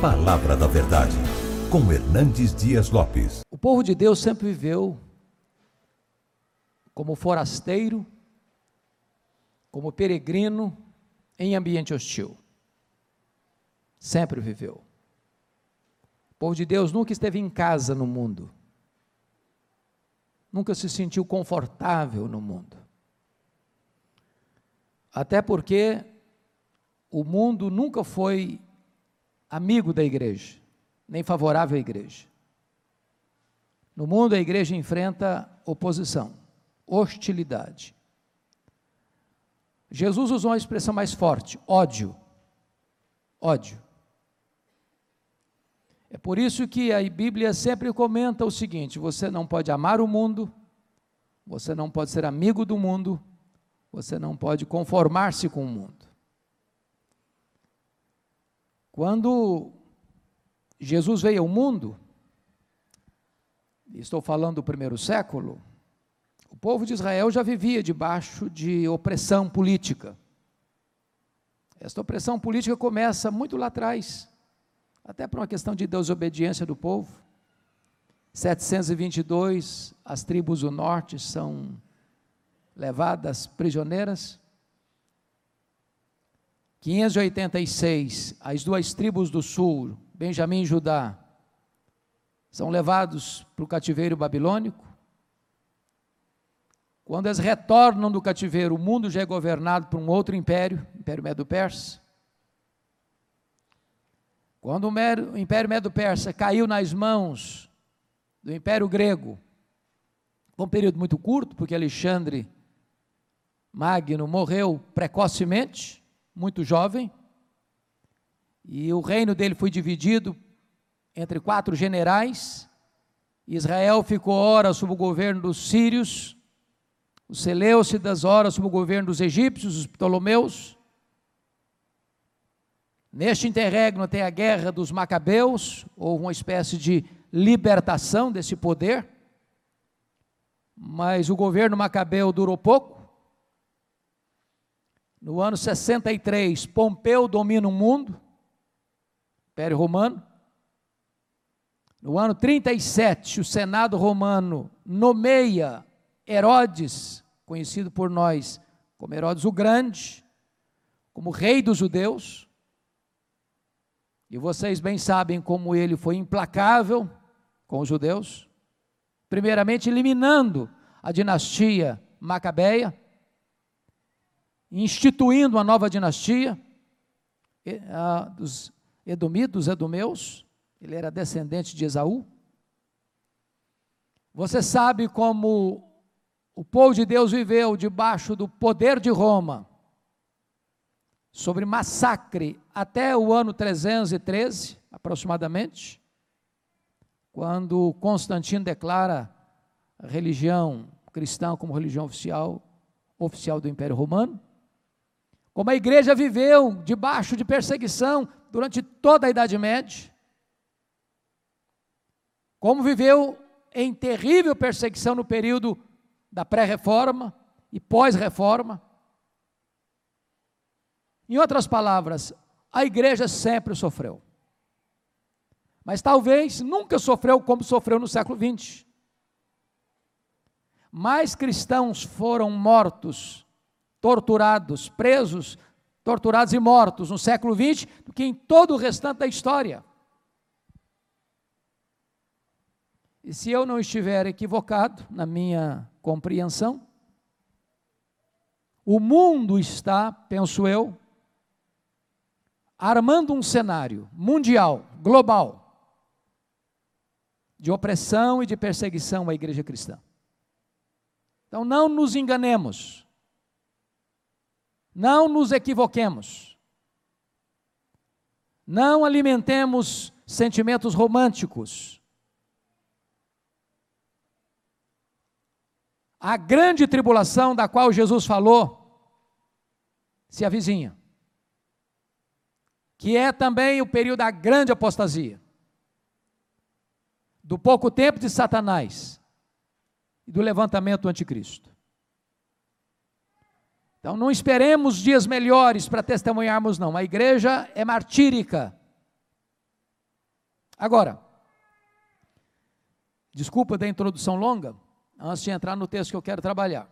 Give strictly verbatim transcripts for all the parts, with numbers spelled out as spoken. Palavra da Verdade, com Hernandes Dias Lopes. O povo de Deus sempre viveu como forasteiro, como peregrino em ambiente hostil. Sempre viveu. O povo de Deus nunca esteve em casa no mundo. Nunca se sentiu confortável no mundo. Até porque o mundo nunca foi amigo da igreja, nem favorável à igreja. No mundo a igreja enfrenta oposição, hostilidade. Jesus usou uma expressão mais forte, ódio. Ódio. É por isso que a Bíblia sempre comenta o seguinte: você não pode amar o mundo, você não pode ser amigo do mundo, você não pode conformar-se com o mundo. Quando Jesus veio ao mundo, estou falando do primeiro século, o povo de Israel já vivia debaixo de opressão política. Esta opressão política começa muito lá atrás, até por uma questão de desobediência do povo. setecentos e vinte e dois, as tribos do norte são levadas prisioneiras. quinhentos e oitenta e seis, as duas tribos do sul, Benjamim e Judá, são levados para o cativeiro babilônico. Quando eles retornam do cativeiro, o mundo já é governado por um outro império, Império Medo-Persa. Quando o Império Medo-Persa caiu nas mãos do Império Grego, foi um período muito curto, porque Alexandre Magno morreu precocemente, muito jovem, e o reino dele foi dividido entre quatro generais. Israel ficou ora sob o governo dos sírios, os seleucidas ora sob o governo dos egípcios, os ptolomeus. Neste interregno, até a guerra dos macabeus, houve uma espécie de libertação desse poder, mas o governo macabeu durou pouco. No ano sessenta e três, Pompeu domina o mundo, Império Romano. No ano trinta e sete, o Senado Romano nomeia Herodes, conhecido por nós como Herodes o Grande, como rei dos judeus. E vocês bem sabem como ele foi implacável com os judeus, primeiramente eliminando a dinastia macabeia, instituindo uma nova dinastia, a dos Edomitas, Edomeus. Ele era descendente de Esaú. Você sabe como o povo de Deus viveu debaixo do poder de Roma, sobre massacre, até o ano trezentos e treze, aproximadamente, quando Constantino declara a religião cristã como religião oficial, oficial do Império Romano. Como a igreja viveu debaixo de perseguição durante toda a Idade Média, como viveu em terrível perseguição no período da pré-reforma e pós-reforma. Em outras palavras, a igreja sempre sofreu, mas talvez nunca sofreu como sofreu no século vinte. Mais cristãos foram mortos, torturados, presos, torturados e mortos no século vinte, do que em todo o restante da história. E se eu não estiver equivocado na minha compreensão, o mundo está, penso eu, armando um cenário mundial, global, de opressão e de perseguição à igreja cristã. Então não nos enganemos. Não nos equivoquemos, não alimentemos sentimentos românticos. A grande tribulação da qual Jesus falou se avizinha, que é também o período da grande apostasia, do pouco tempo de Satanás e do levantamento do anticristo. Então não esperemos dias melhores para testemunharmos, não. A igreja é martírica, Agora, desculpa da introdução longa, antes de entrar no texto que eu quero trabalhar.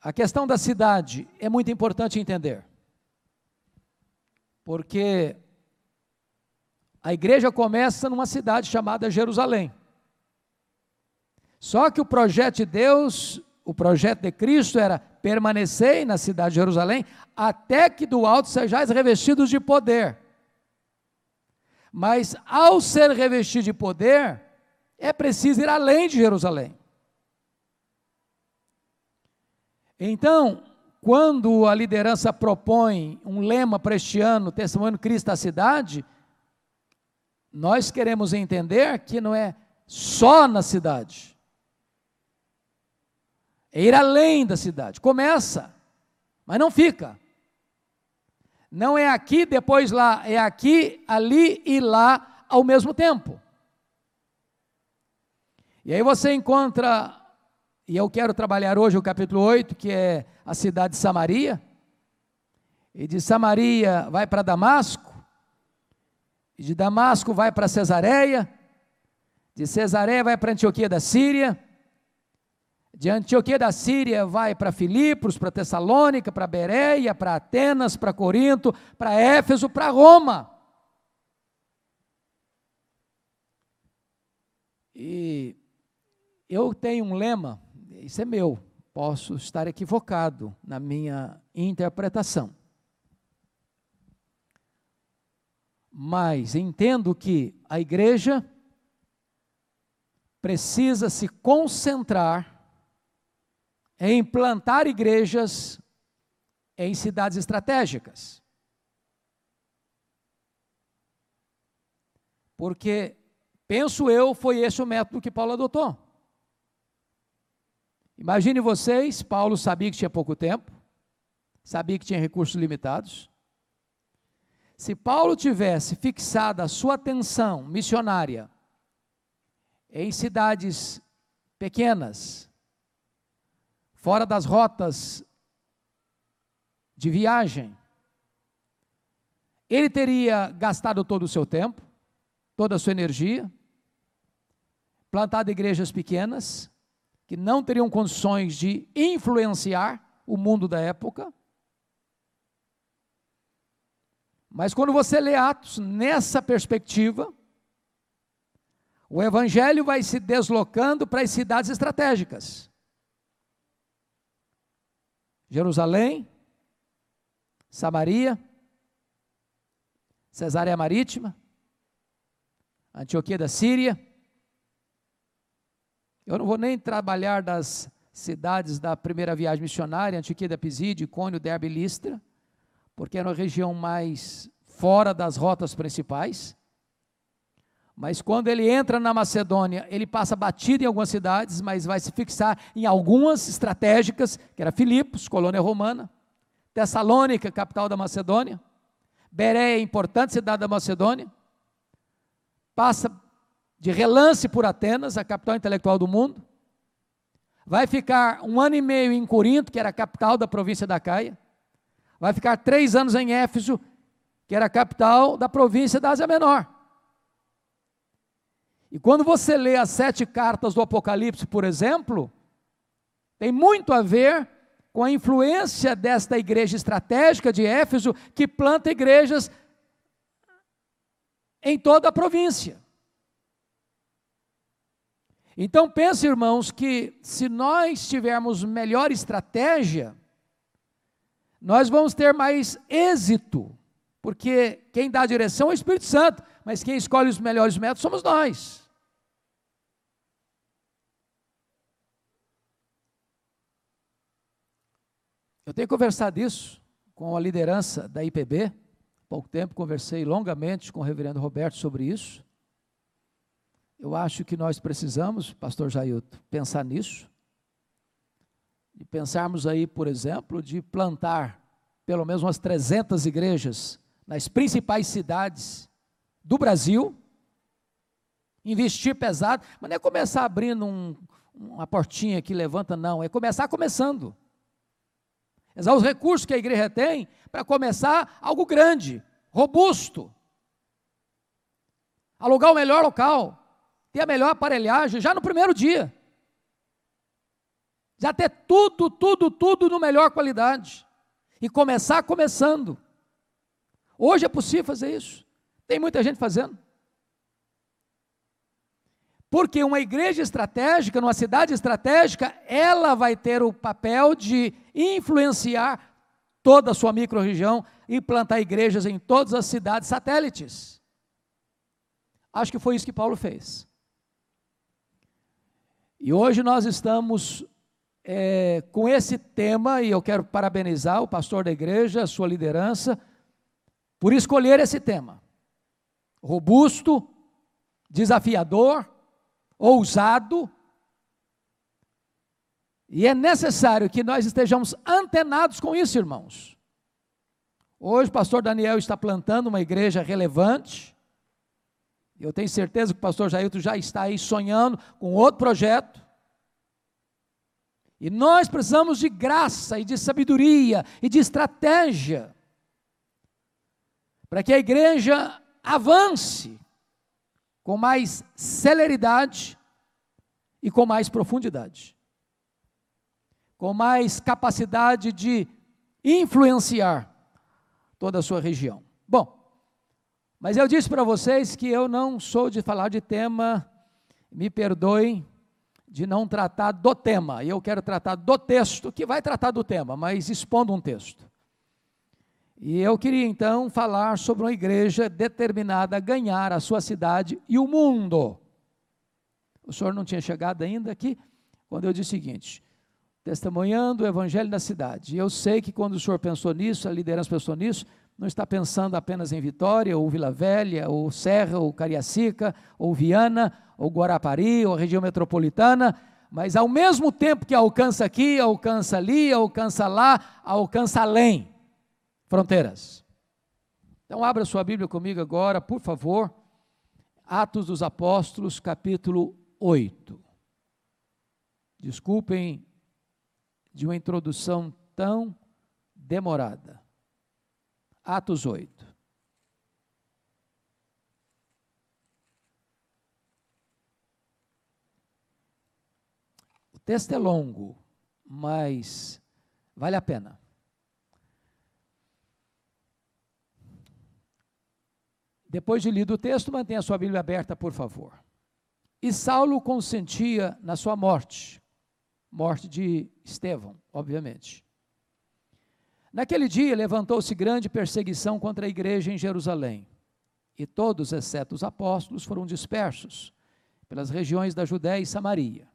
A questão da cidade é muito importante entender, porque a igreja começa numa cidade chamada Jerusalém. Só que o projeto de Deus, o projeto de Cristo era permanecer na cidade de Jerusalém, até que do alto sejais revestidos de poder. Mas ao ser revestido de poder, é preciso ir além de Jerusalém. Então, quando a liderança propõe um lema para este ano, testemunhando Cristo à cidade, nós queremos entender que não é só na cidade, é ir além da cidade. Começa, mas não fica. Não é aqui, depois lá, é aqui, ali e lá ao mesmo tempo. E aí você encontra, e eu quero trabalhar hoje o capítulo oito, que é a cidade de Samaria, e de Samaria vai para Damasco, e de Damasco vai para Cesareia, de Cesareia vai para Antioquia da Síria, de Antioquia da Síria vai para Filipos, para Tessalônica, para Bereia, para Atenas, para Corinto, para Éfeso, para Roma. E eu tenho um lema, isso é meu, posso estar equivocado na minha interpretação, mas entendo que a igreja precisa se concentrar é implantar igrejas em cidades estratégicas. Porque, penso eu, foi esse o método que Paulo adotou. Imagine vocês, Paulo sabia que tinha pouco tempo, sabia que tinha recursos limitados. Se Paulo tivesse fixado a sua atenção missionária em cidades pequenas, fora das rotas de viagem, ele teria gastado todo o seu tempo, toda a sua energia, plantado igrejas pequenas, que não teriam condições de influenciar o mundo da época. Mas quando você lê Atos nessa perspectiva, o evangelho vai se deslocando para as cidades estratégicas. Jerusalém, Samaria, Cesareia Marítima, Antioquia da Síria. Eu não vou nem trabalhar das cidades da primeira viagem missionária, Antioquia da Pisídia, Icônio, Derbe e Listra, porque era uma região mais fora das rotas principais. Mas quando ele entra na Macedônia, ele passa batido em algumas cidades, mas vai se fixar em algumas estratégicas, que era Filipos, colônia romana, Tessalônica, capital da Macedônia, Bereia, importante cidade da Macedônia, passa de relance por Atenas, a capital intelectual do mundo, vai ficar um ano e meio em Corinto, que era a capital da província da Caia, vai ficar três anos em Éfeso, que era a capital da província da Ásia Menor. E quando você lê as sete cartas do Apocalipse, por exemplo, tem muito a ver com a influência desta igreja estratégica de Éfeso, que planta igrejas em toda a província. Então pense, irmãos, que se nós tivermos melhor estratégia, nós vamos ter mais êxito, porque quem dá a direção é o Espírito Santo, mas quem escolhe os melhores métodos somos nós. Eu tenho conversado isso com a liderança da I P B, há pouco tempo conversei longamente com o reverendo Roberto sobre isso. Eu acho que nós precisamos, pastor Jailton, pensar nisso, e pensarmos aí, por exemplo, de plantar pelo menos umas trezentas igrejas nas principais cidades do Brasil, investir pesado, mas não é começar abrindo um, uma portinha que levanta, não, é começar começando. Usar os recursos que a igreja tem para começar algo grande, robusto. alugar o melhor local, ter a melhor aparelhagem, já no primeiro dia, já ter tudo, tudo, tudo no melhor qualidade, e começar começando. Hoje é possível fazer isso, tem muita gente fazendo, porque uma igreja estratégica, numa cidade estratégica, ela vai ter o papel de influenciar toda a sua micro-região e plantar igrejas em todas as cidades satélites. Acho que foi isso que Paulo fez. E hoje nós estamos é, com esse tema, e eu quero parabenizar o pastor da igreja, a sua liderança, por escolher esse tema, robusto, desafiador, ousado, e é necessário que nós estejamos antenados com isso, irmãos. Hoje o pastor Daniel está plantando uma igreja relevante, eu tenho certeza que o pastor Jailton já está aí sonhando com outro projeto, e nós precisamos de graça e de sabedoria e de estratégia, para que a igreja avance com mais celeridade e com mais profundidade, com mais capacidade de influenciar toda a sua região. Bom, mas eu disse para vocês que eu não sou de falar de tema, me perdoem de não tratar do tema, eu quero tratar do texto, que vai tratar do tema, mas expondo um texto. E eu queria então falar sobre uma igreja determinada a ganhar a sua cidade e o mundo. O senhor não tinha chegado ainda aqui, quando eu disse o seguinte: testemunhando o evangelho da cidade. E eu sei que quando o senhor pensou nisso, a liderança pensou nisso, não está pensando apenas em Vitória, ou Vila Velha, ou Serra, ou Cariacica, ou Viana, ou Guarapari, ou região metropolitana, mas ao mesmo tempo que alcança aqui, alcança ali, alcança lá, alcança além, fronteiras. Então abra sua Bíblia comigo agora, por favor, Atos dos Apóstolos, capítulo oito, desculpem, de uma introdução tão demorada, Atos oito, o texto é longo, mas vale a pena. Depois de lido o texto, mantenha a sua Bíblia aberta, por favor. E Saulo consentia na sua morte, morte de Estevão, obviamente. Naquele dia levantou-se grande perseguição contra a igreja em Jerusalém, e todos, exceto os apóstolos, foram dispersos pelas regiões da Judéia e Samaria.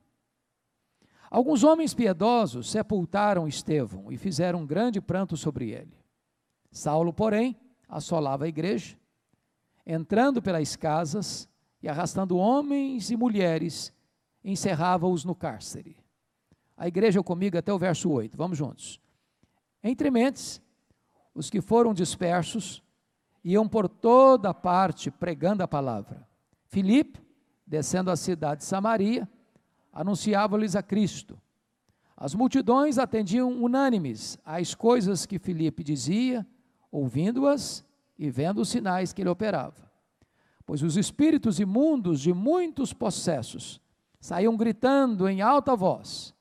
Alguns homens piedosos sepultaram Estevão e fizeram um grande pranto sobre ele. Saulo, porém, assolava a igreja, entrando pelas casas e arrastando homens e mulheres, encerrava-os no cárcere. A igreja comigo até o verso oito, vamos juntos. Entre mentes, os que foram dispersos iam por toda parte pregando a palavra. Filipe, descendo a cidade de Samaria, anunciava-lhes a Cristo. As multidões atendiam unânimes às coisas que Filipe dizia, ouvindo-as e vendo os sinais que ele operava. Pois os espíritos imundos de muitos possessos saíam gritando em alta voz,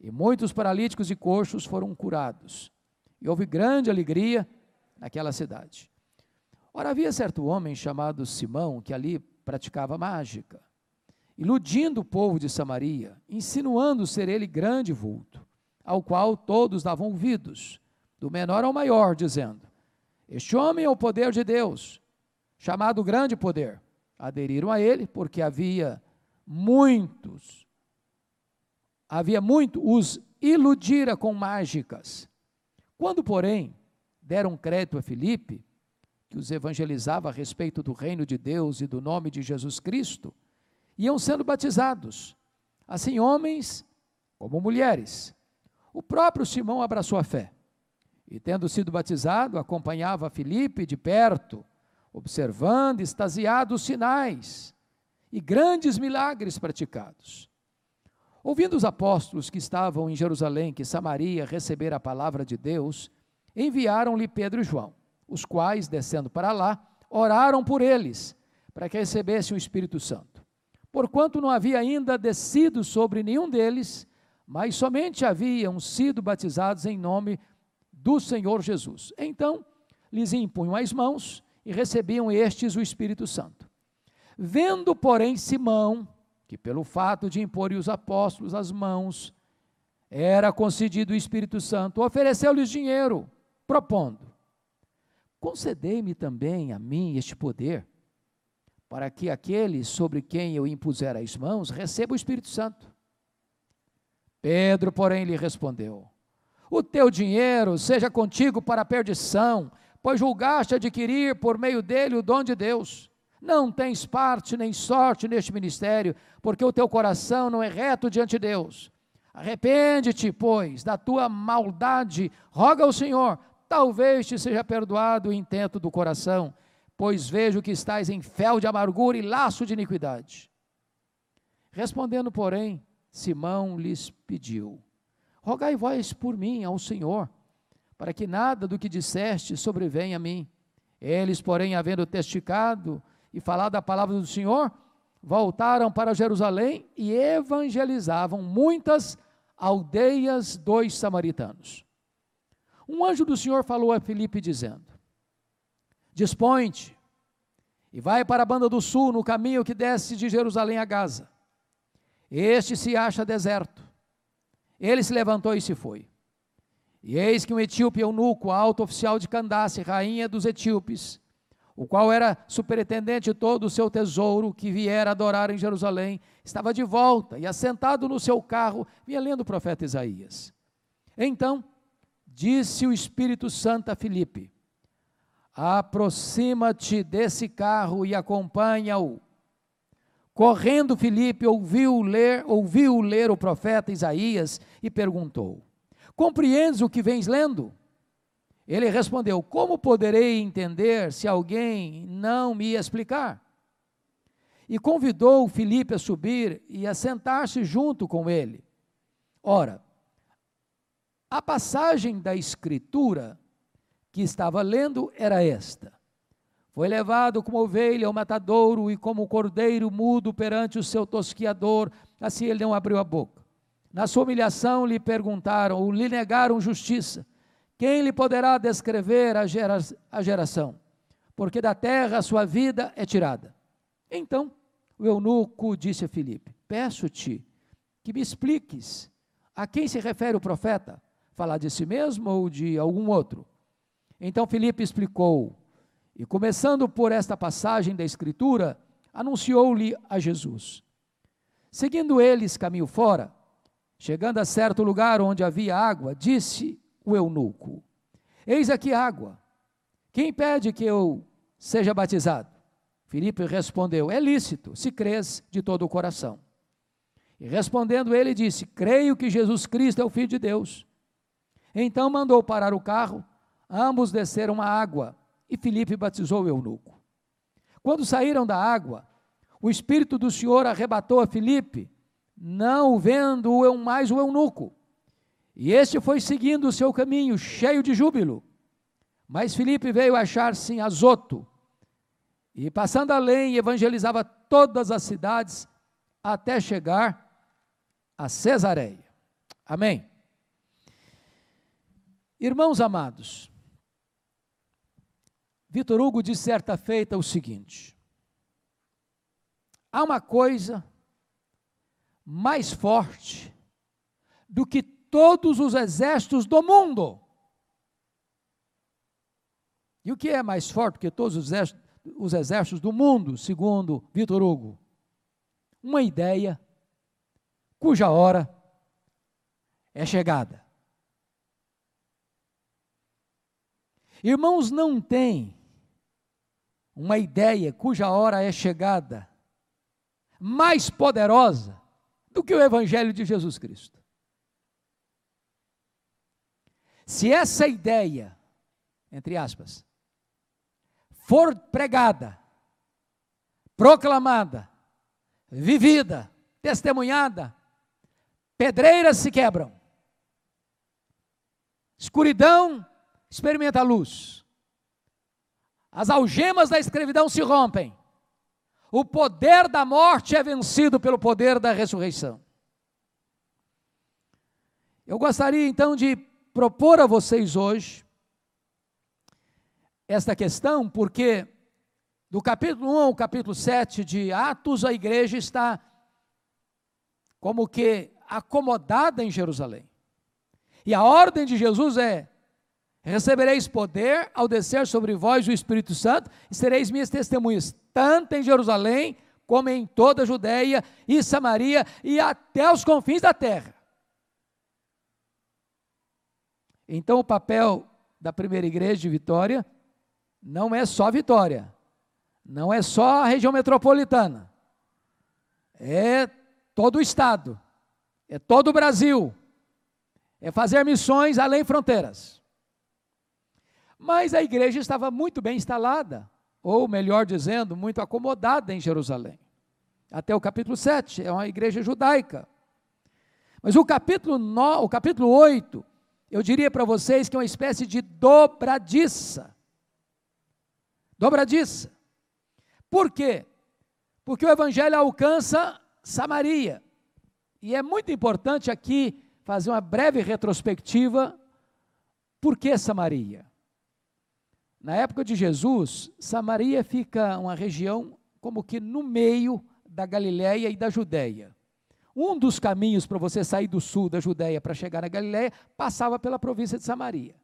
e muitos paralíticos e coxos foram curados, e houve grande alegria naquela cidade. Ora, havia certo homem chamado Simão, que ali praticava mágica, iludindo o povo de Samaria, insinuando ser ele grande vulto, ao qual todos davam ouvidos, do menor ao maior, dizendo: este homem é o poder de Deus, chamado grande poder. Aderiram a ele, porque havia muitos, havia muito os iludira com mágicas. Quando, porém, deram crédito a Filipe, que os evangelizava a respeito do reino de Deus e do nome de Jesus Cristo, iam sendo batizados, assim homens como mulheres. O próprio Simão abraçou a fé, e tendo sido batizado, acompanhava Filipe de perto, observando extasiado os sinais e grandes milagres praticados. Ouvindo os apóstolos que estavam em Jerusalém, que Samaria recebera a palavra de Deus, enviaram-lhe Pedro e João, os quais, descendo para lá, oraram por eles, para que recebessem o Espírito Santo, porquanto não havia ainda descido sobre nenhum deles, mas somente haviam sido batizados em nome do Senhor Jesus. Então, lhes impunham as mãos e recebiam estes o Espírito Santo. Vendo, porém, Simão, que pelo fato de impor os apóstolos as mãos, era concedido o Espírito Santo, ofereceu-lhes dinheiro, propondo: concedei-me também a mim este poder, para que aquele sobre quem eu impuser as mãos receba o Espírito Santo. Pedro, porém, lhe respondeu: o teu dinheiro seja contigo para a perdição, pois julgaste adquirir por meio dele o dom de Deus. Não tens parte nem sorte neste ministério, porque o teu coração não é reto diante de Deus. Arrepende-te, pois, da tua maldade, roga ao Senhor, talvez te seja perdoado o intento do coração, pois vejo que estás em fel de amargura e laço de iniquidade. Respondendo, porém, Simão lhes pediu: rogai vós por mim ao Senhor, para que nada do que disseste sobrevenha a mim. Eles, porém, havendo testificado e falado a palavra do Senhor, voltaram para Jerusalém e evangelizavam muitas aldeias dos samaritanos. Um anjo do Senhor falou a Filipe, dizendo: dispõe-te e vai para a banda do sul, no caminho que desce de Jerusalém a Gaza. Este se acha deserto. Ele se levantou e se foi. E eis que um etíope eunuco, alto oficial de Candace, rainha dos etíopes, o qual era superintendente de todo o seu tesouro, que viera adorar em Jerusalém, estava de volta e, assentado no seu carro, vinha lendo o profeta Isaías. Então disse o Espírito Santo a Filipe: aproxima-te desse carro e acompanha-o. Correndo, Filipe ouviu ler, ouviu ler o profeta Isaías e perguntou: compreendes o que vens lendo? Ele respondeu: como poderei entender se alguém não me explicar? E convidou Filipe a subir e a sentar-se junto com ele. Ora, a passagem da Escritura que estava lendo era esta: foi levado como ovelha ao matadouro, e como cordeiro mudo perante o seu tosquiador, assim ele não abriu a boca. Na sua humilhação lhe perguntaram, ou lhe negaram justiça: quem lhe poderá descrever a, gera, a geração? Porque da terra a sua vida é tirada. Então o eunuco disse a Filipe: peço-te que me expliques a quem se refere o profeta, falar de si mesmo ou de algum outro? Então Filipe explicou, e começando por esta passagem da Escritura, anunciou-lhe a Jesus. Seguindo eles caminho fora, chegando a certo lugar onde havia água, disse o eunuco: eis aqui água, que impede que eu seja batizado? Filipe respondeu: é lícito, se crês de todo o coração. E respondendo ele disse: creio que Jesus Cristo é o Filho de Deus. Então mandou parar o carro, ambos desceram a água, e Filipe batizou o eunuco. Quando saíram da água, o Espírito do Senhor arrebatou a Filipe, não vendo eu mais o eunuco. E este foi seguindo o seu caminho, cheio de júbilo. Mas Filipe veio achar-se em Azoto, e passando além, evangelizava todas as cidades, até chegar a Cesareia. Amém. Irmãos amados, Vitor Hugo diz certa feita o seguinte: há uma coisa mais forte do que todos os exércitos do mundo. E o que é mais forte que todos os exércitos, os exércitos do mundo, segundo Vitor Hugo? Uma ideia cuja hora é chegada. Irmãos, não tem uma ideia cuja hora é chegada mais poderosa do que o Evangelho de Jesus Cristo. Se essa ideia, entre aspas, for pregada, proclamada, vivida, testemunhada, pedreiras se quebram, escuridão experimenta a luz, as algemas da escravidão se rompem, O poder da morte é vencido pelo poder da ressurreição. Eu gostaria então de propor a vocês hoje esta questão, porque do capítulo um ao capítulo sete de Atos, a igreja está como que acomodada em Jerusalém. E a ordem de Jesus é: recebereis poder ao descer sobre vós o Espírito Santo, e sereis minhas testemunhas, tanto em Jerusalém, como em toda a Judéia e Samaria, e até os confins da terra. Então o papel da primeira igreja de Vitória não é só Vitória, não é só a região metropolitana, é todo o estado, é todo o Brasil, é fazer missões além fronteiras. Mas a igreja estava muito bem instalada, ou melhor dizendo, muito acomodada em Jerusalém, até o capítulo sete, é uma igreja judaica. Mas o capítulo, no, o capítulo oito, eu diria para vocês que é uma espécie de dobradiça, dobradiça. Por quê? Porque o evangelho alcança Samaria, e é muito importante aqui fazer uma breve retrospectiva. Por que Samaria? Na época de Jesus, Samaria fica uma região como que no meio da Galiléia e da Judéia. Um dos caminhos para você sair do sul da Judéia para chegar na Galiléia passava pela província de Samaria.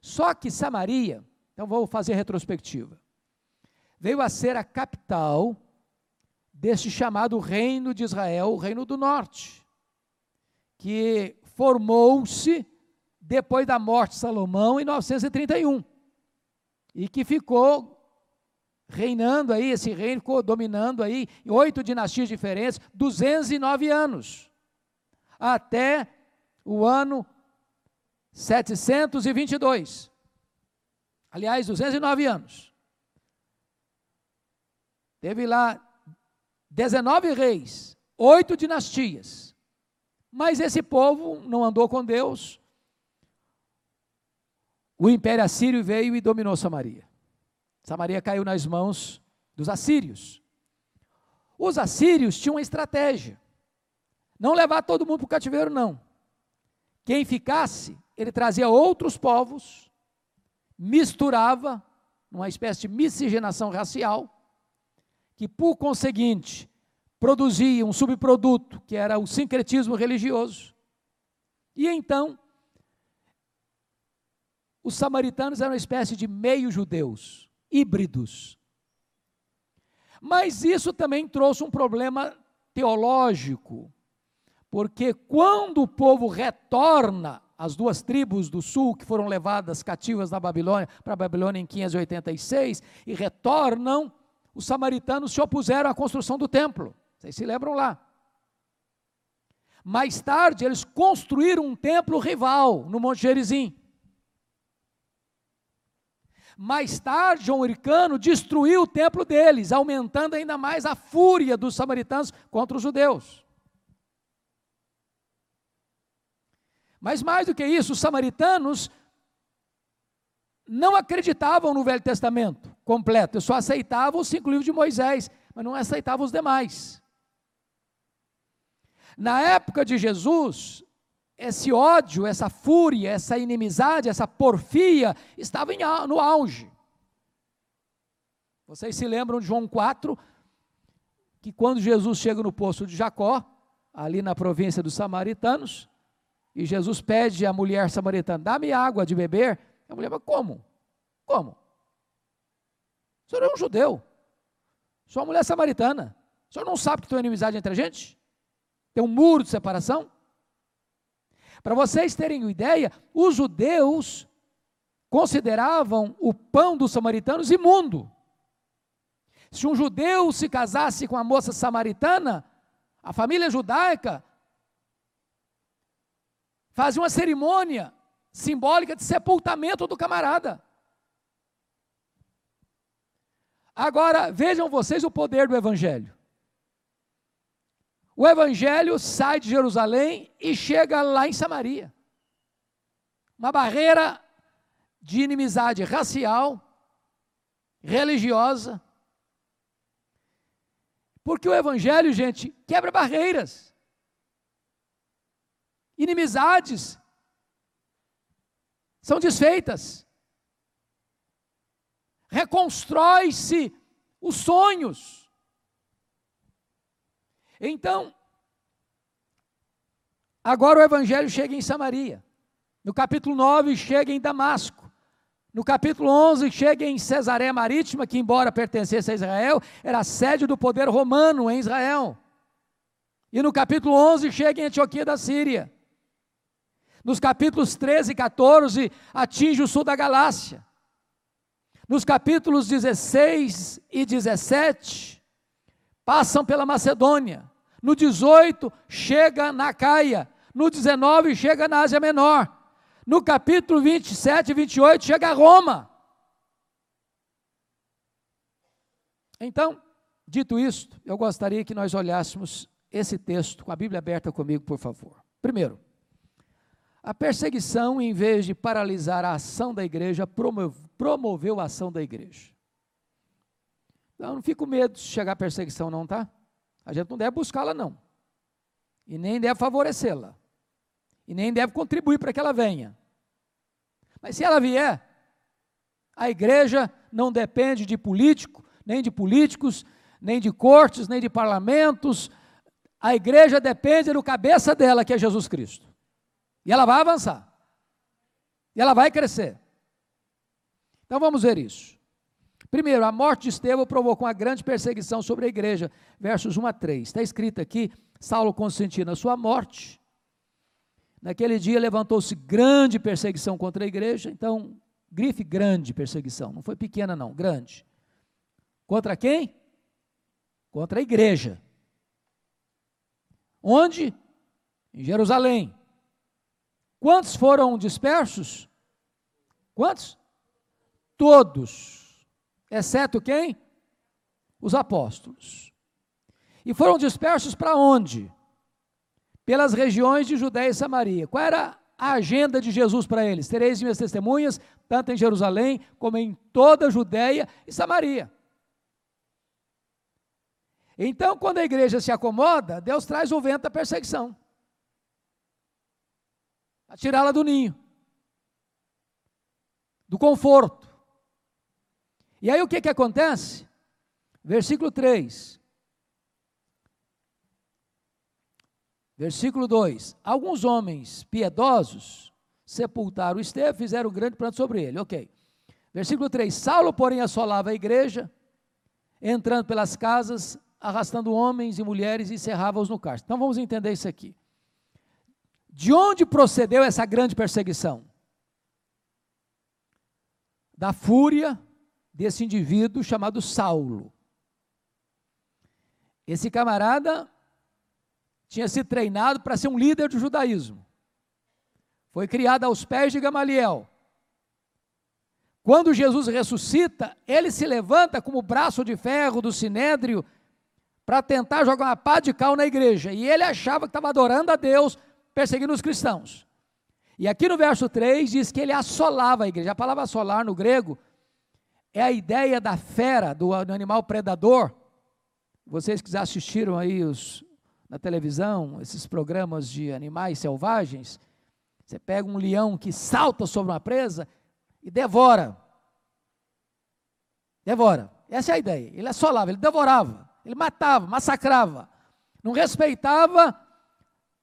Só que Samaria, então vou fazer retrospectiva, veio a ser a capital deste chamado Reino de Israel, o Reino do Norte, que formou-se depois da morte de Salomão em novecentos e trinta e um, e que ficou reinando aí, esse reino ficou dominando aí, em oito dinastias diferentes, duzentos e nove anos, até o ano setecentos e vinte e dois, aliás, duzentos e nove anos. Teve lá dezenove reis, oito dinastias, mas esse povo não andou com Deus. O Império Assírio veio e dominou Samaria. Samaria caiu nas mãos dos assírios. Os assírios tinham uma estratégia: não levar todo mundo para o cativeiro, não. Quem ficasse, ele trazia outros povos, misturava, numa espécie de miscigenação racial, que por conseguinte produzia um subproduto, que era o sincretismo religioso. E então, os samaritanos eram uma espécie de meio-judeus, híbridos. Mas isso também trouxe um problema teológico, porque quando o povo retorna, as duas tribos do sul que foram levadas cativas da Babilônia, para a Babilônia em quinhentos e oitenta e seis, e retornam, os samaritanos se opuseram à construção do templo. Vocês se lembram lá? Mais tarde, eles construíram um templo rival no Monte Gerizim. Mais tarde, João Hircano destruiu o templo deles, aumentando ainda mais a fúria dos samaritanos contra os judeus. Mas mais do que isso, os samaritanos não acreditavam no Velho Testamento completo, eles só aceitavam os cinco livros de Moisés, mas não aceitavam os demais. Na época de Jesus, esse ódio, essa fúria, essa inimizade, essa porfia, estava em, no auge. Vocês se lembram de João quatro, que quando Jesus chega no poço de Jacó, ali na província dos samaritanos, e Jesus pede à mulher samaritana: dá-me água de beber. A mulher: mas como? Como? O senhor é um judeu, sou uma mulher samaritana, o senhor não sabe que tem inimizade entre a gente? Tem um muro de separação? Para vocês terem uma ideia, os judeus consideravam o pão dos samaritanos imundo. Se um judeu se casasse com uma moça samaritana, a família judaica fazia uma cerimônia simbólica de sepultamento do camarada. Agora, vejam vocês o poder do evangelho. O evangelho sai de Jerusalém e chega lá em Samaria. Uma barreira de inimizade racial, religiosa. Porque o evangelho, gente, quebra barreiras, inimizades são desfeitas, reconstrói-se os sonhos. Então, agora o evangelho chega em Samaria, no capítulo nove chega em Damasco, no capítulo onze chega em Cesareia Marítima, que embora pertencesse a Israel, era a sede do poder romano em Israel, e no capítulo onze chega em Antioquia da Síria, nos capítulos treze e quatorze atinge o sul da Galácia, nos capítulos dezesseis e dezessete passam pela Macedônia, no dezoito chega na Caia, no dezenove chega na Ásia Menor, no capítulo vinte e sete e vinte e oito chega a Roma. Então, dito isto, eu gostaria que nós olhássemos esse texto com a Bíblia aberta comigo, por favor. Primeiro, a perseguição, em vez de paralisar a ação da igreja, promoveu a ação da igreja. Então, não fico com medo de chegar à perseguição não, tá? A gente não deve buscá-la não, e nem deve favorecê-la, e nem deve contribuir para que ela venha. Mas se ela vier, a igreja não depende de político, nem de políticos, nem de cortes, nem de parlamentos. A igreja depende do cabeça dela, que é Jesus Cristo. E ela vai avançar. E ela vai crescer. Então vamos ver isso. Primeiro, a morte de Estevão provocou uma grande perseguição sobre a igreja. Versos um a três. Está escrito aqui, Saulo consentiu na sua morte. Naquele dia levantou-se grande perseguição contra a igreja, então, grife grande perseguição, não foi pequena não, grande. Contra quem? Contra a igreja. Onde? Em Jerusalém. Quantos foram dispersos? Quantos? Todos, exceto quem? Os apóstolos. E foram dispersos para onde? Pelas regiões de Judéia e Samaria. Qual era a agenda de Jesus para eles? Tereis minhas testemunhas, tanto em Jerusalém, como em toda a Judéia e Samaria. Então, quando a igreja se acomoda, Deus traz o vento da perseguição, a tirá-la do ninho, do conforto. E aí o que que acontece? Versículo três. Versículo dois, alguns homens piedosos sepultaram Estevão, fizeram um grande pranto sobre ele, ok. Versículo três, Saulo porém assolava a igreja, entrando pelas casas, arrastando homens e mulheres e encerrava-os no cárcere. Então vamos entender isso aqui. De onde procedeu essa grande perseguição? Da fúria desse indivíduo chamado Saulo. Esse camarada tinha se treinado para ser um líder do judaísmo, foi criado aos pés de Gamaliel. Quando Jesus ressuscita, ele se levanta como braço de ferro do sinédrio, para tentar jogar uma pá de cal na igreja, e ele achava que estava adorando a Deus, perseguindo os cristãos. E aqui no verso três diz que ele assolava a igreja. A palavra assolar no grego é a ideia da fera, do, do animal predador. Vocês que já assistiram aí os... na televisão, esses programas de animais selvagens, você pega um leão que salta sobre uma presa e devora, devora, essa é a ideia. Ele assolava, ele devorava, ele matava, massacrava, não respeitava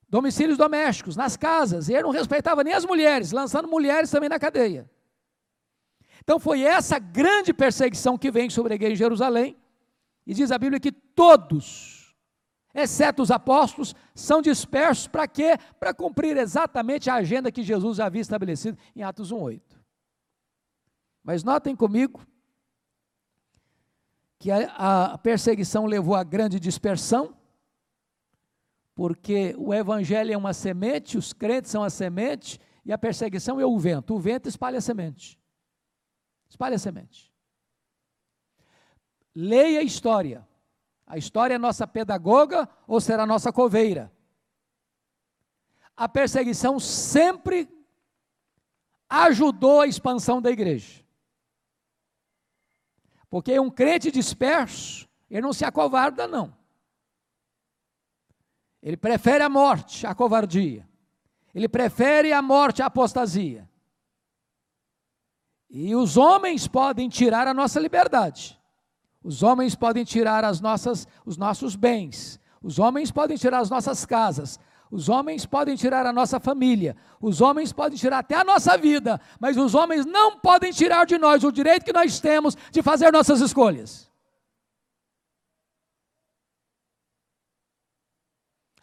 domicílios domésticos, nas casas, e ele não respeitava nem as mulheres, lançando mulheres também na cadeia. Então foi essa grande perseguição que vem sobre a igreja em Jerusalém, e diz a Bíblia que todos, exceto os apóstolos, são dispersos para quê? Para cumprir exatamente a agenda que Jesus havia estabelecido em Atos um oito. Mas notem comigo que a, a perseguição levou à grande dispersão, porque o evangelho é uma semente, os crentes são a semente, e a perseguição é o vento. O vento espalha a semente. Espalha a semente. Leia a história. A história é nossa pedagoga ou será nossa coveira? A perseguição sempre ajudou a expansão da igreja. Porque um crente disperso, ele não se acovarda não. Ele prefere a morte à covardia. Ele prefere a morte à apostasia. E os homens podem tirar a nossa liberdade. Os homens podem tirar as nossas, os nossos bens. Os homens podem tirar as nossas casas. Os homens podem tirar a nossa família. Os homens podem tirar até a nossa vida. Mas os homens não podem tirar de nós o direito que nós temos de fazer nossas escolhas.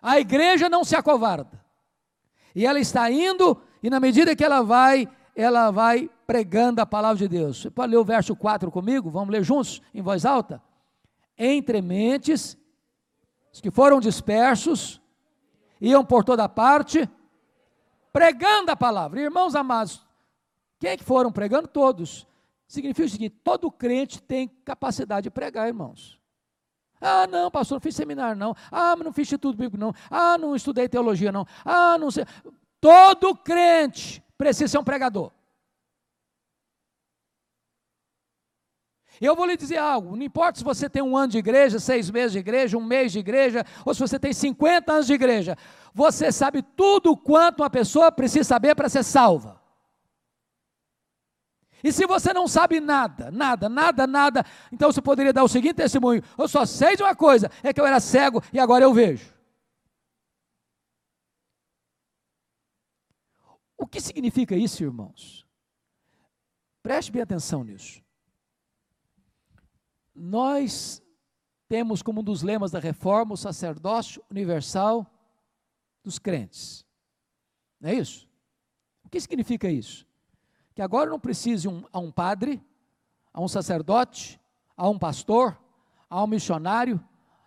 A igreja não se acovarda. E ela está indo, e na medida que ela vai, ela vai pregando a palavra de Deus. Você pode ler o verso quatro comigo? Vamos ler juntos, em voz alta? Entre mentes, os que foram dispersos, iam por toda parte, pregando a palavra. Irmãos amados, quem é que foram pregando? Todos. Significa o seguinte: todo crente tem capacidade de pregar, irmãos. Ah, não, pastor, não fiz seminário, não. Ah, não fiz instituto bíblico, não. Ah, não estudei teologia, não. Ah, não sei. Todo crente precisa ser um pregador. Eu vou lhe dizer algo, não importa se você tem um ano de igreja, seis meses de igreja, um mês de igreja, ou se você tem cinquenta anos de igreja, você sabe tudo quanto uma pessoa precisa saber para ser salva. E se você não sabe nada, nada, nada, nada, então você poderia dar o seguinte testemunho: eu só sei de uma coisa, é que eu era cego e agora eu vejo. O que significa isso, irmãos? Preste bem atenção nisso. Nós temos como um dos lemas da reforma o sacerdócio universal dos crentes. Não é isso? O que significa isso? Que agora não precise um, a um padre, a um sacerdote, a um pastor, a um missionário,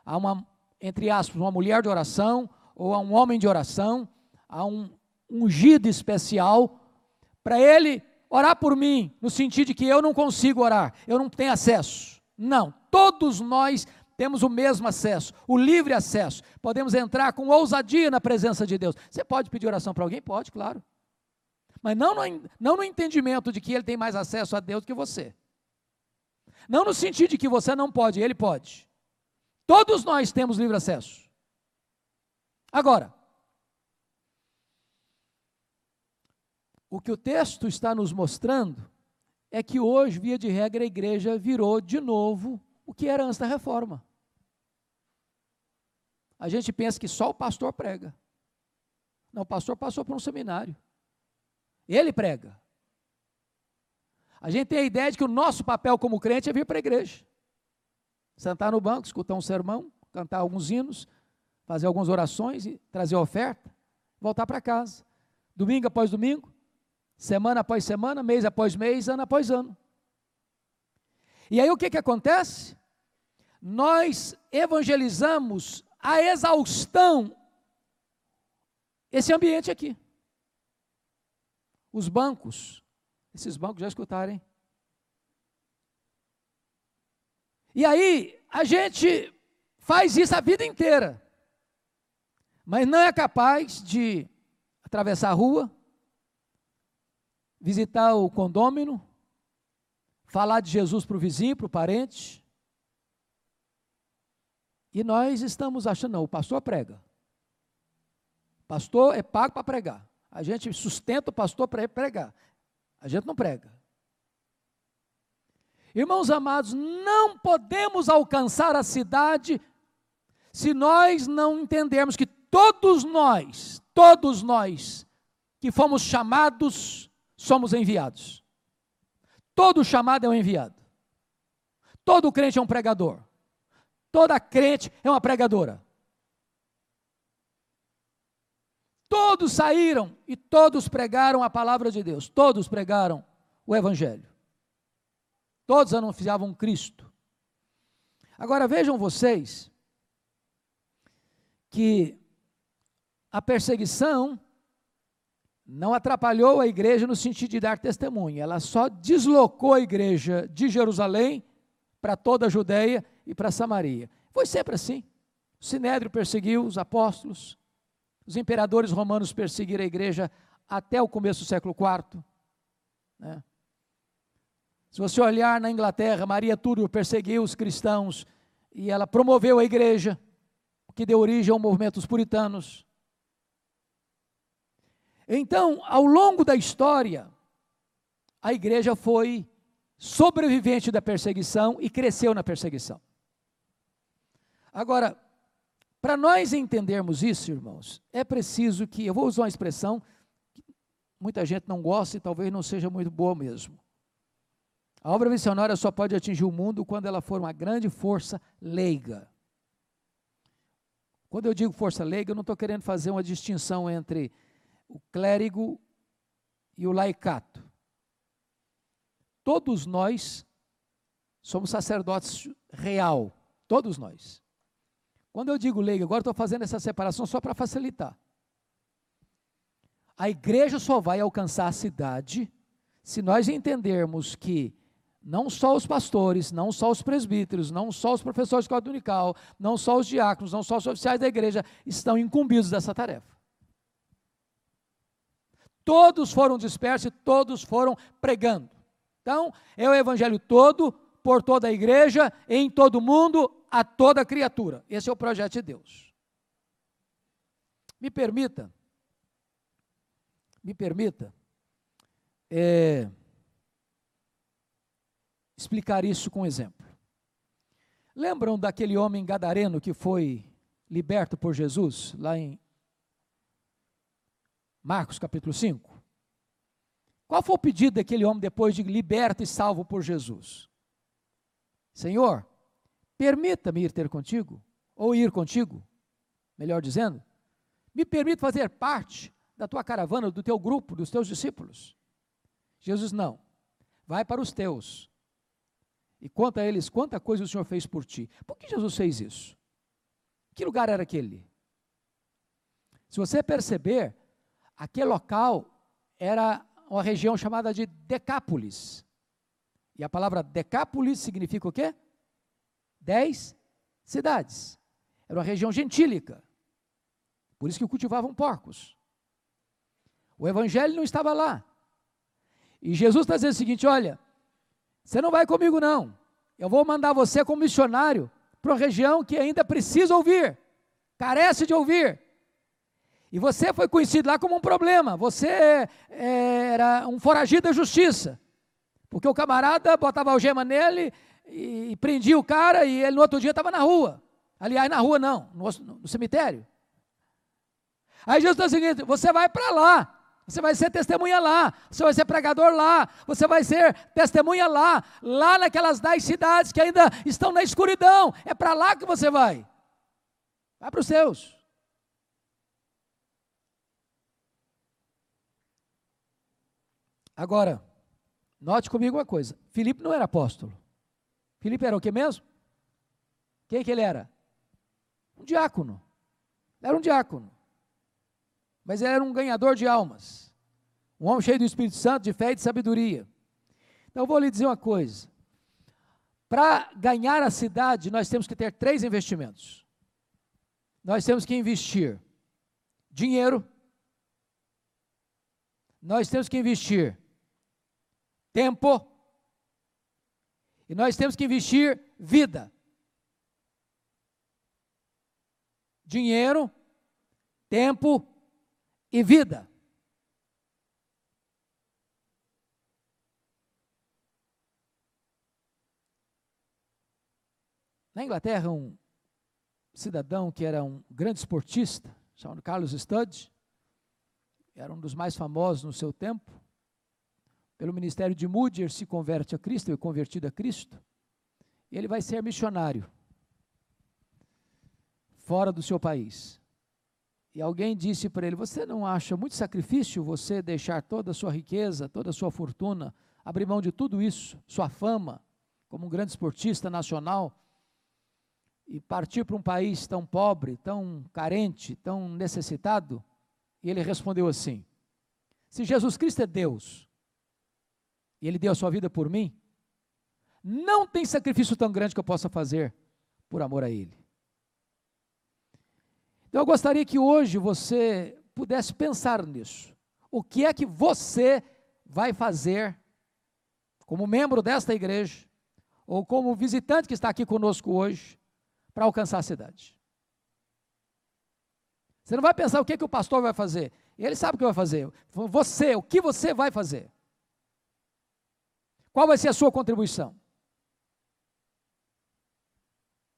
a uma, entre aspas, uma mulher de oração, ou a um homem de oração, a um ungido especial, para ele orar por mim, no sentido de que eu não consigo orar, eu não tenho acesso. Não, todos nós temos o mesmo acesso, o livre acesso, podemos entrar com ousadia na presença de Deus. Você pode pedir oração para alguém? Pode, claro. Mas não no, não no entendimento de que ele tem mais acesso a Deus que você. Não no sentido de que você não pode, ele pode. Todos nós temos livre acesso. Agora, o que o texto está nos mostrando é que hoje, via de regra, a igreja virou de novo o que era antes da reforma. A gente pensa que só o pastor prega. Não, o pastor passou por um seminário. Ele prega. A gente tem a ideia de que o nosso papel como crente é vir para a igreja. Sentar no banco, escutar um sermão, cantar alguns hinos, fazer algumas orações, e trazer oferta, voltar para casa. Domingo após domingo, semana após semana, mês após mês, ano após ano. E aí o que que acontece? Nós evangelizamos a exaustão esse ambiente aqui. Os bancos, esses bancos já escutarem. E aí, a gente faz isso a vida inteira, mas não é capaz de atravessar a rua, visitar o condômino, falar de Jesus para o vizinho, para o parente. E nós estamos achando, não, o pastor prega. O pastor é pago para pregar. A gente sustenta o pastor para pregar. A gente não prega. Irmãos amados, não podemos alcançar a cidade se nós não entendermos que todos nós, todos nós que fomos chamados, somos enviados. Todo chamado é um enviado. Todo crente é um pregador. Toda crente é uma pregadora. Todos saíram e todos pregaram a palavra de Deus. Todos pregaram o evangelho. Todos anunciavam Cristo. Agora vejam vocês que a perseguição não atrapalhou a igreja no sentido de dar testemunho. Ela só deslocou a igreja de Jerusalém para toda a Judéia e para Samaria. Foi sempre assim. O Sinédrio perseguiu os apóstolos. Os imperadores romanos perseguiram a igreja até o começo do século quarto. Né? Se você olhar na Inglaterra, Maria Tudor perseguiu os cristãos e ela promoveu a igreja. O que deu origem ao movimento dos puritanos. Então, ao longo da história, a igreja foi sobrevivente da perseguição e cresceu na perseguição. Agora, para nós entendermos isso, irmãos, é preciso que, eu vou usar uma expressão que muita gente não gosta e talvez não seja muito boa mesmo. A obra missionária só pode atingir o mundo quando ela for uma grande força leiga. Quando eu digo força leiga, eu não estou querendo fazer uma distinção entre o clérigo e o laicato. Todos nós somos sacerdotes real, todos nós. Quando eu digo leigo, agora estou fazendo essa separação só para facilitar. A igreja só vai alcançar a cidade se nós entendermos que não só os pastores, não só os presbíteros, não só os professores de escola dominical, não só os diáconos, não só os oficiais da igreja estão incumbidos dessa tarefa. Todos foram dispersos e todos foram pregando. Então, é o evangelho todo, por toda a igreja, em todo mundo, a toda criatura. Esse é o projeto de Deus. Me permita, me permita, é, explicar isso com um exemplo. Lembram daquele homem gadareno que foi liberto por Jesus, lá em Marcos capítulo cinco? Qual foi o pedido daquele homem depois de liberto e salvo por Jesus? Senhor, permita-me ir ter contigo, ou ir contigo, melhor dizendo, me permita fazer parte da tua caravana, do teu grupo, dos teus discípulos. Jesus, não, vai para os teus, e conta a eles quanta coisa o Senhor fez por ti. Por que Jesus fez isso? Que lugar era aquele? Se você perceber, aquele local era uma região chamada de Decápolis, e a palavra Decápolis significa o quê? Dez cidades. Era uma região gentílica, por isso que cultivavam porcos. O evangelho não estava lá, e Jesus está dizendo o seguinte: olha, você não vai comigo não, eu vou mandar você como missionário para uma região que ainda precisa ouvir, carece de ouvir. E você foi conhecido lá como um problema, você era um foragido da justiça, porque o camarada botava algema nele e prendia o cara e ele no outro dia estava na rua, aliás na rua não, no, no cemitério. Aí Jesus diz o seguinte: você vai para lá, você vai ser testemunha lá, você vai ser pregador lá, você vai ser testemunha lá, lá naquelas dez cidades que ainda estão na escuridão, é para lá que você vai, vai para os seus. Agora, note comigo uma coisa, Filipe não era apóstolo, Filipe era o que mesmo? Quem que ele era? Um diácono, era um diácono, mas ele era um ganhador de almas, um homem cheio do Espírito Santo, de fé e de sabedoria. Então eu vou lhe dizer uma coisa, para ganhar a cidade nós temos que ter três investimentos, nós temos que investir dinheiro, nós temos que investir tempo, e nós temos que investir vida. Dinheiro, tempo e vida. Na Inglaterra, um cidadão que era um grande esportista, chamado Carlos Studge, era um dos mais famosos no seu tempo, pelo ministério de Moody, se converte a Cristo, é convertido a Cristo, e ele vai ser missionário, fora do seu país, e alguém disse para ele: você não acha muito sacrifício você deixar toda a sua riqueza, toda a sua fortuna, abrir mão de tudo isso, sua fama, como um grande esportista nacional, e partir para um país tão pobre, tão carente, tão necessitado? E ele respondeu assim: se Jesus Cristo é Deus, e ele deu a sua vida por mim, não tem sacrifício tão grande que eu possa fazer por amor a ele. Então eu gostaria que hoje você pudesse pensar nisso. O que é que você vai fazer como membro desta igreja, ou como visitante que está aqui conosco hoje, para alcançar a cidade? Você não vai pensar o que, que o pastor vai fazer. Ele sabe o que vai fazer. Você, o que você vai fazer? Qual vai ser a sua contribuição?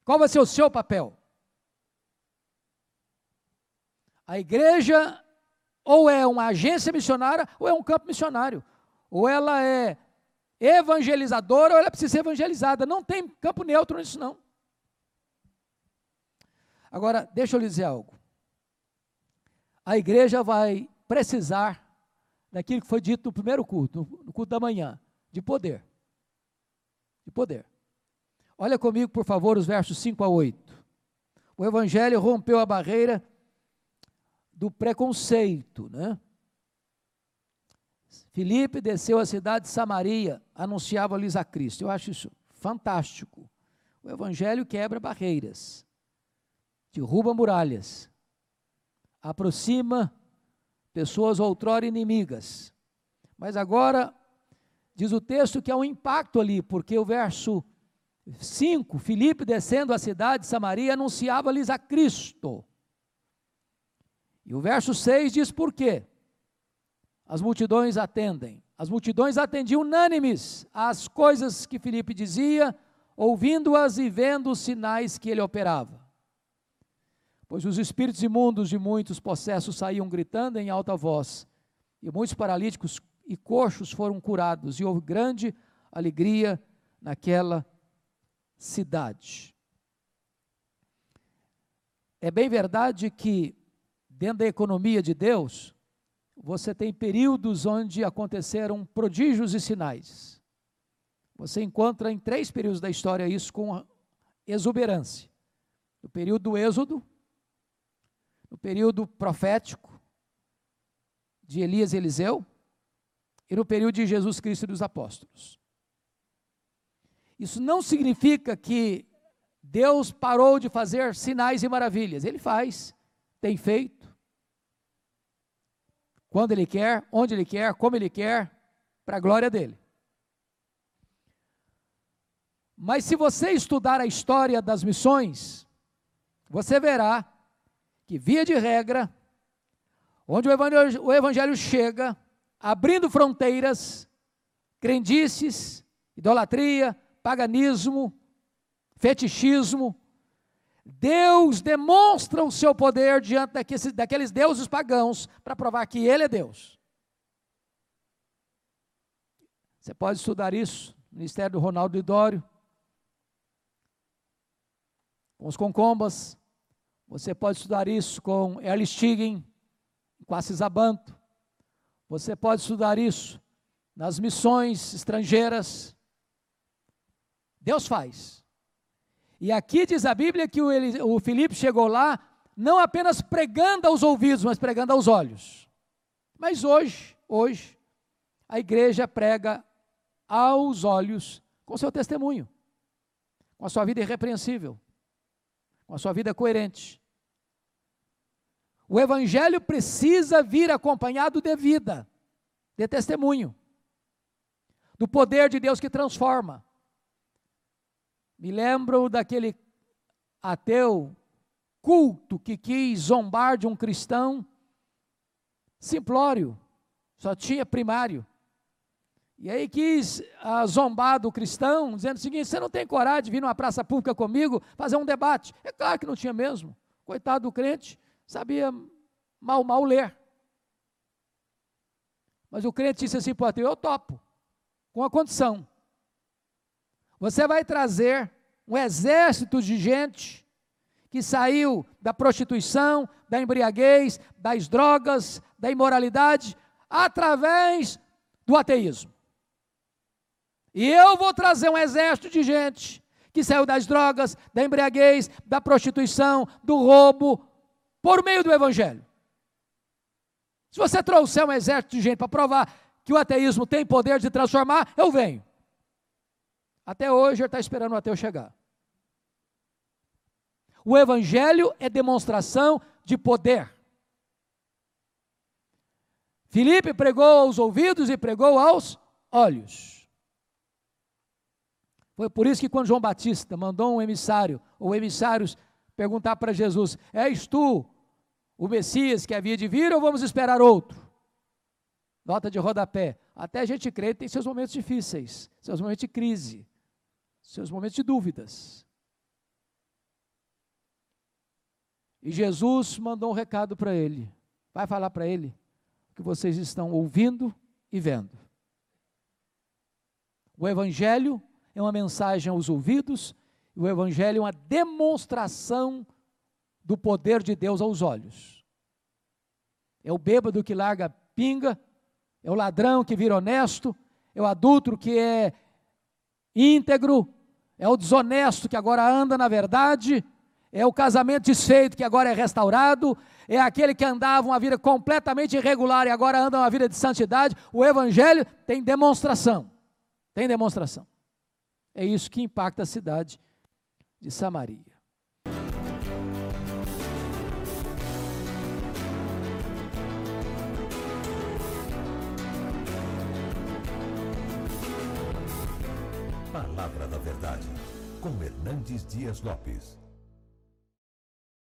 Qual vai ser o seu papel? A igreja ou é uma agência missionária ou é um campo missionário. Ou ela é evangelizadora ou ela precisa ser evangelizada. Não tem campo neutro nisso, não. Agora, deixa eu lhe dizer algo. A igreja vai precisar daquilo que foi dito no primeiro culto, no culto da manhã, de poder. De poder. Olha comigo, por favor, os versos cinco a oito. O evangelho rompeu a barreira do preconceito, né? Filipe desceu à cidade de Samaria, anunciava-lhes a Cristo. Eu acho isso fantástico. O evangelho quebra barreiras, derruba muralhas, aproxima pessoas outrora inimigas. Mas agora, diz o texto que há um impacto ali, porque o verso cinco, Filipe descendo à cidade de Samaria, anunciava-lhes a Cristo. E o verso seis diz por quê? As multidões atendem. As multidões atendiam unânimes às coisas que Filipe dizia, ouvindo-as e vendo os sinais que ele operava. Pois os espíritos imundos de muitos possessos saíam gritando em alta voz, e muitos paralíticos e coxos foram curados, e houve grande alegria naquela cidade. É bem verdade que dentro da economia de Deus, você tem períodos onde aconteceram prodígios e sinais. Você encontra em três períodos da história isso com exuberância. No período do Êxodo, no período profético de Elias e Eliseu, e no período de Jesus Cristo e dos apóstolos. Isso não significa que Deus parou de fazer sinais e maravilhas. Ele faz, tem feito. Quando Ele quer, onde Ele quer, como Ele quer, para a glória dEle. Mas se você estudar a história das missões, você verá que via de regra, onde o evangelho, o evangelho chega, abrindo fronteiras, crendices, idolatria, paganismo, fetichismo, Deus demonstra o seu poder diante daqueles, daqueles deuses pagãos para provar que Ele é Deus. Você pode estudar isso no ministério do Ronaldo Idório, com os Concombas. Você pode estudar isso com Erlich Stiegen, com Assis Abanto. Você pode estudar isso nas missões estrangeiras. Deus faz. E aqui diz a Bíblia que o, ele, o Filipe chegou lá, não apenas pregando aos ouvidos, mas pregando aos olhos. Mas hoje, hoje, a igreja prega aos olhos com seu testemunho, com a sua vida irrepreensível, com a sua vida coerente. O evangelho precisa vir acompanhado de vida, de testemunho, do poder de Deus que transforma. Me lembro daquele ateu culto que quis zombar de um cristão simplório, só tinha primário. E aí quis ah, zombar do cristão, dizendo o seguinte: você não tem coragem de vir numa praça pública comigo fazer um debate? É claro que não tinha mesmo. Coitado do crente, sabia mal, mal ler. Mas o crente disse assim para o ateu: eu topo, com a condição. Você vai trazer um exército de gente que saiu da prostituição, da embriaguez, das drogas, da imoralidade, através do ateísmo. E eu vou trazer um exército de gente que saiu das drogas, da embriaguez, da prostituição, do roubo, por meio do evangelho. Se você trouxer um exército de gente para provar que o ateísmo tem poder de transformar, eu venho. Até hoje ele está esperando o ateu chegar. O evangelho é demonstração de poder. Filipe pregou aos ouvidos e pregou aos olhos. Foi por isso que quando João Batista mandou um emissário, ou emissários, perguntar para Jesus: és tu o Messias que havia de vir, ou vamos esperar outro? Nota de rodapé. Até a gente crê tem seus momentos difíceis, seus momentos de crise, seus momentos de dúvidas. E Jesus mandou um recado para ele. Vai falar para ele o que vocês estão ouvindo e vendo. O Evangelho é uma mensagem aos ouvidos, e o Evangelho é uma demonstração do poder de Deus aos olhos. É o bêbado que larga a pinga, é o ladrão que vira honesto, é o adúltero que é íntegro, é o desonesto que agora anda na verdade, é o casamento desfeito que agora é restaurado, é aquele que andava uma vida completamente irregular e agora anda uma vida de santidade. O Evangelho tem demonstração, tem demonstração. É isso que impacta a cidade de Samaria. Palavra da Verdade, com Hernandes Dias Lopes.